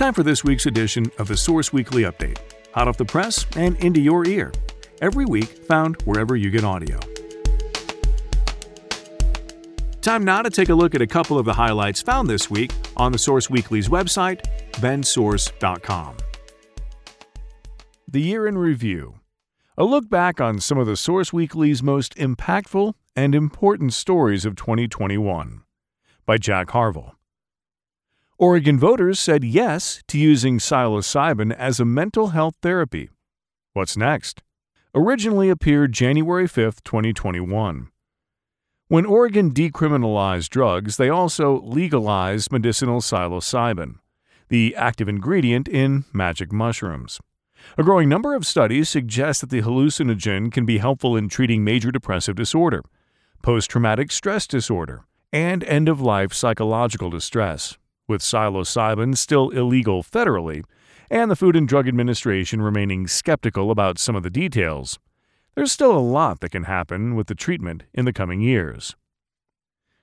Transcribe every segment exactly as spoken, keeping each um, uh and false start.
Time for this week's edition of the Source Weekly Update, hot off the press and into your ear. Every week, found wherever you get audio. Time now to take a look at a couple of the highlights found this week on the Source Weekly's website, ben source dot com. The Year in Review. A look back on some of the Source Weekly's most impactful and important stories of twenty twenty-one. By Jack Harville. Oregon voters said yes to using psilocybin as a mental health therapy. What's next? Originally appeared January fifth, twenty twenty-one. When Oregon decriminalized drugs, they also legalized medicinal psilocybin, the active ingredient in magic mushrooms. A growing number of studies suggest that the hallucinogen can be helpful in treating major depressive disorder, post-traumatic stress disorder, and end-of-life psychological distress, with psilocybin still illegal federally, and the Food and Drug Administration remaining skeptical about some of the details. There's still a lot that can happen with the treatment in the coming years.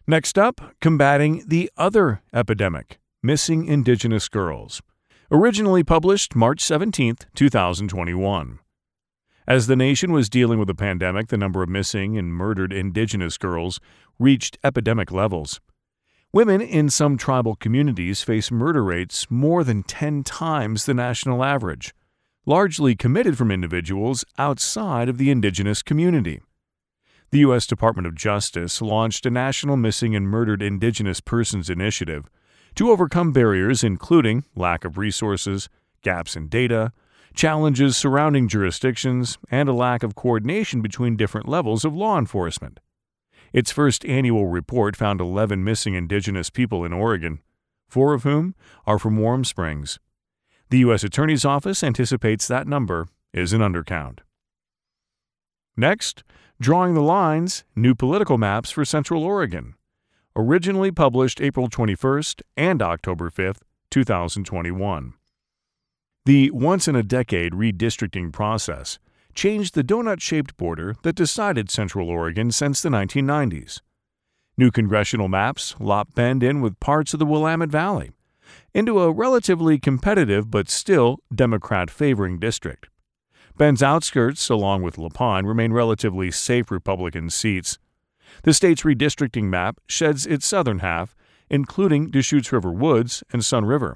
Next up, combating the other epidemic, missing Indigenous girls. Originally published March seventeenth, twenty twenty-one. As the nation was dealing with the pandemic, the number of missing and murdered Indigenous girls reached epidemic levels. Women in some tribal communities face murder rates more than ten times the national average, largely committed from individuals outside of the Indigenous community. The U S Department of Justice launched a National Missing and Murdered Indigenous Persons Initiative to overcome barriers including lack of resources, gaps in data, challenges surrounding jurisdictions, and a lack of coordination between different levels of law enforcement. Its first annual report found eleven missing Indigenous people in Oregon, four of whom are from Warm Springs. The U S Attorney's Office anticipates that number is an undercount. Next, Drawing the Lines, New Political Maps for Central Oregon. Originally published April twenty-first and October fifth, twenty twenty-one. The once-in-a-decade redistricting process changed the donut-shaped border that decided Central Oregon since the nineteen nineties. New congressional maps lop bend in with parts of the Willamette Valley into a relatively competitive but still Democrat-favoring district. Bend's outskirts, along with La Pine, remain relatively safe Republican seats. The state's redistricting map sheds its southern half, including Deschutes River Woods and Sunriver.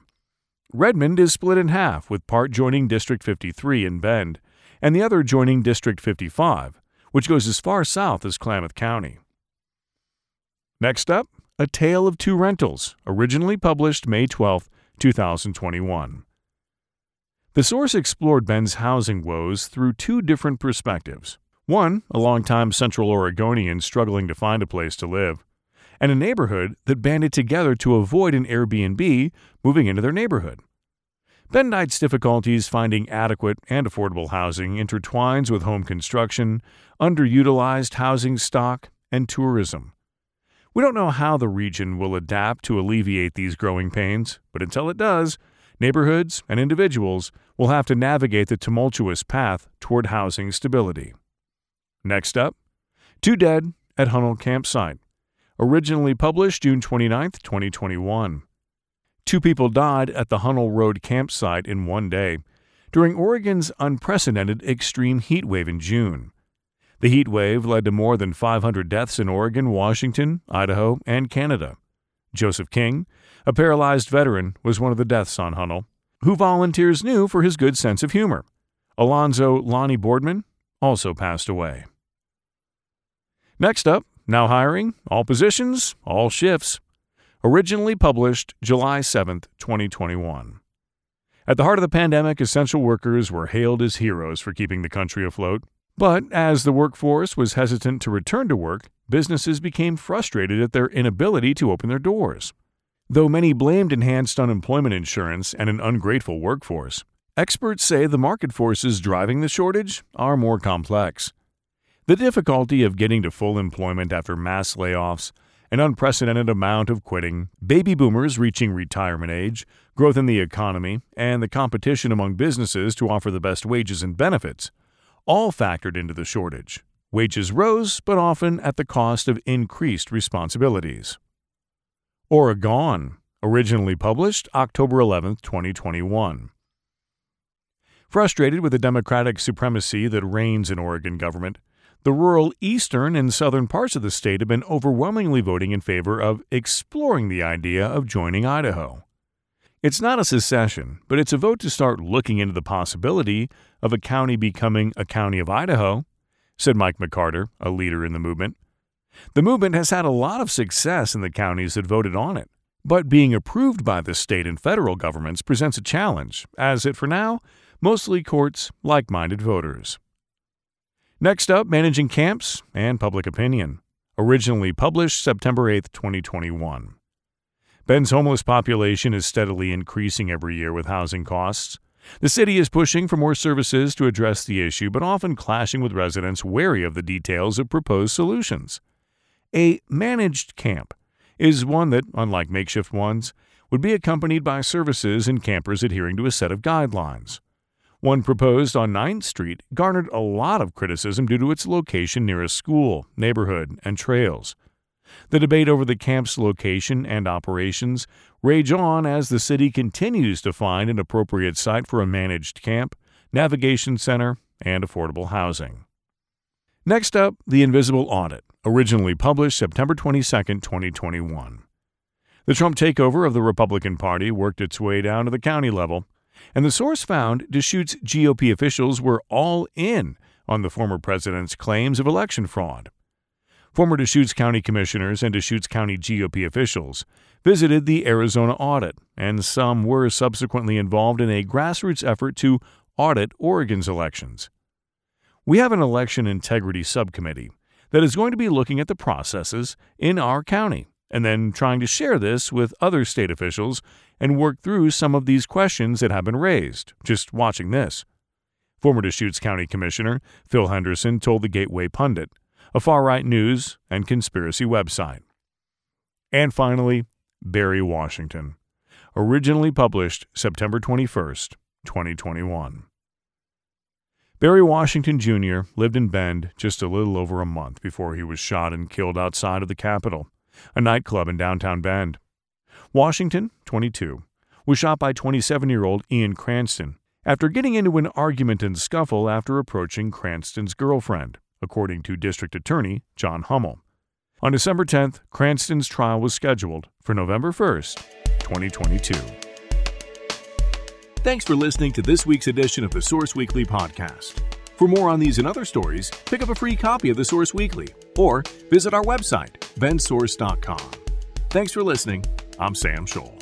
Redmond is split in half, with part joining District fifty-three in Bend, and the other joining District fifty-five, which goes as far south as Klamath County. Next up, A Tale of Two Rentals, originally published May twelfth, twenty twenty-one. The source explored Bend's housing woes through two different perspectives. One, a longtime Central Oregonian struggling to find a place to live, and a neighborhood that banded together to avoid an Airbnb moving into their neighborhood. Bendites' difficulties finding adequate and affordable housing intertwines with home construction, underutilized housing stock, and tourism. We don't know how the region will adapt to alleviate these growing pains, but until it does, neighborhoods and individuals will have to navigate the tumultuous path toward housing stability. Next up, Two Dead at Hunnell Campsite, originally published June twenty-ninth, twenty twenty-one. Two people died at the Hunnell Road campsite in one day during Oregon's unprecedented extreme heat wave in June. The heat wave led to more than five hundred deaths in Oregon, Washington, Idaho, and Canada. Joseph King, a paralyzed veteran, was one of the deaths on Hunnell, who volunteers knew for his good sense of humor. Alonzo Lonnie Boardman also passed away. Next up, Now Hiring, All Positions, All Shifts. Originally published July seventh, twenty twenty-one. At the heart of the pandemic, essential workers were hailed as heroes for keeping the country afloat. But as the workforce was hesitant to return to work, businesses became frustrated at their inability to open their doors. Though many blamed enhanced unemployment insurance and an ungrateful workforce, experts say the market forces driving the shortage are more complex. The difficulty of getting to full employment after mass layoffs, an unprecedented amount of quitting, baby boomers reaching retirement age, growth in the economy, and the competition among businesses to offer the best wages and benefits, all factored into the shortage. Wages rose, but often at the cost of increased responsibilities. Oregon, originally published October eleventh, twenty twenty-one. Frustrated with the Democratic supremacy that reigns in Oregon government, the rural eastern and southern parts of the state have been overwhelmingly voting in favor of exploring the idea of joining Idaho. It's not a secession, but it's a vote to start looking into the possibility of a county becoming a county of Idaho, said Mike McCarter, a leader in the movement. The movement has had a lot of success in the counties that voted on it, but being approved by the state and federal governments presents a challenge, as it for now mostly courts like-minded voters. Next up, Managing Camps and Public Opinion, originally published September eighth, twenty twenty-one. Bend's homeless population is steadily increasing every year with housing costs. The city is pushing for more services to address the issue, but often clashing with residents wary of the details of proposed solutions. A managed camp is one that, unlike makeshift ones, would be accompanied by services and campers adhering to a set of guidelines. One proposed on ninth Street garnered a lot of criticism due to its location near a school, neighborhood, and trails. The debate over the camp's location and operations rage on as the city continues to find an appropriate site for a managed camp, navigation center, and affordable housing. Next up, The Invisible Audit, originally published September twenty-second, twenty twenty-one. The Trump takeover of the Republican Party worked its way down to the county level, and the source found Deschutes G O P officials were all in on the former president's claims of election fraud. Former Deschutes County commissioners and Deschutes County G O P officials visited the Arizona audit, and some were subsequently involved in a grassroots effort to audit Oregon's elections. We have an election integrity subcommittee that is going to be looking at the processes in our county, and then trying to share this with other state officials and work through some of these questions that have been raised, just watching this. Former Deschutes County Commissioner Phil Henderson told the Gateway Pundit, a far-right news and conspiracy website. And finally, Barry Washington, originally published September twenty-first, twenty twenty-one. Barry Washington Junior lived in Bend just a little over a month before he was shot and killed outside of the Capitol, a nightclub in downtown Bend. Washington, twenty-two, was shot by twenty-seven-year-old Ian Cranston after getting into an argument and scuffle after approaching Cranston's girlfriend, according to District Attorney John Hummel. On December tenth, Cranston's trial was scheduled for November first, twenty twenty-two. Thanks for listening to this week's edition of the Source Weekly podcast. For more on these and other stories, pick up a free copy of the Source Weekly or visit our website, Ventsource dot com. Thanks for listening. I'm Sam Scholl.